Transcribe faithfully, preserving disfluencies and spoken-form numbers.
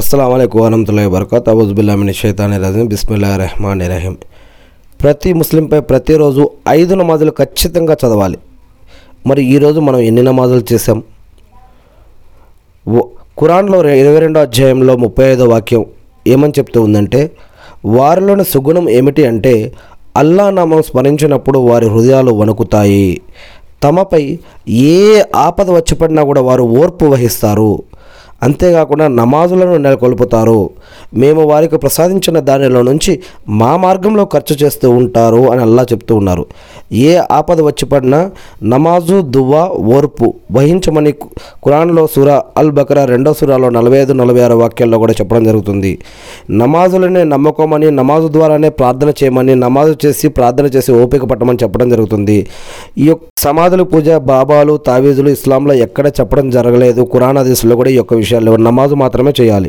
అస్సలాము అలైకుం వరహ్మతుల్లాహి వబరకాతుహు. అఊజు బిల్లాహి మినష్ షైతానిర్ రజీమ్. బిస్మిల్లాహిర్ రహమానిర్ రహీం. ప్రతి ముస్లింపై ప్రతిరోజు ఐదు నమాజులు ఖచ్చితంగా చదవాలి. మరి ఈరోజు మనం ఎన్ని నమాజులు చేసాం? ఖురాన్లో ఇరవై రెండో అధ్యాయంలో ముప్పై ఐదో వాక్యం ఏమని చెప్తూ ఉందంటే, వారిలోని సుగుణం ఏమిటి అంటే అల్లా నామం స్మరించినప్పుడు వారి హృదయాలు వణుకుతాయి, తమపై ఏ ఆపద వచ్చి పడినా కూడా వారు ఓర్పు వహిస్తారు, అంతేకాకుండా నమాజులను నెలకొల్పుతారు, మేము వారికి ప్రసాదించిన దానిలో నుంచి మా మార్గంలో ఖర్చు చేస్తూ ఉంటారు అని అల్లా చెప్తూ ఉన్నారు. ఏ ఆపద వచ్చి పడినా నమాజు, దువ్వా, ఓర్పు వహించమని ఖురాన్లో సూరా అల్ బకరా రెండో సూరాలో నలభై ఐదు నలభై ఆరు వాక్యాల్లో కూడా చెప్పడం జరుగుతుంది. నమాజులనే నమ్మకమని, నమాజు ద్వారానే ప్రార్థన చేయమని, నమాజు చేసి ప్రార్థన చేసి ఓపిక పట్టమని చెప్పడం జరుగుతుంది. ఈ యొక్క సమాధులు, పూజ, బాబాలు, తావీజులు ఇస్లాంలో ఎక్కడ చెప్పడం జరగలేదు. ఖురాన్ హదీసులో కూడా ఈ యొక్క విషయాలు నమాజు మాత్రమే చేయాలి.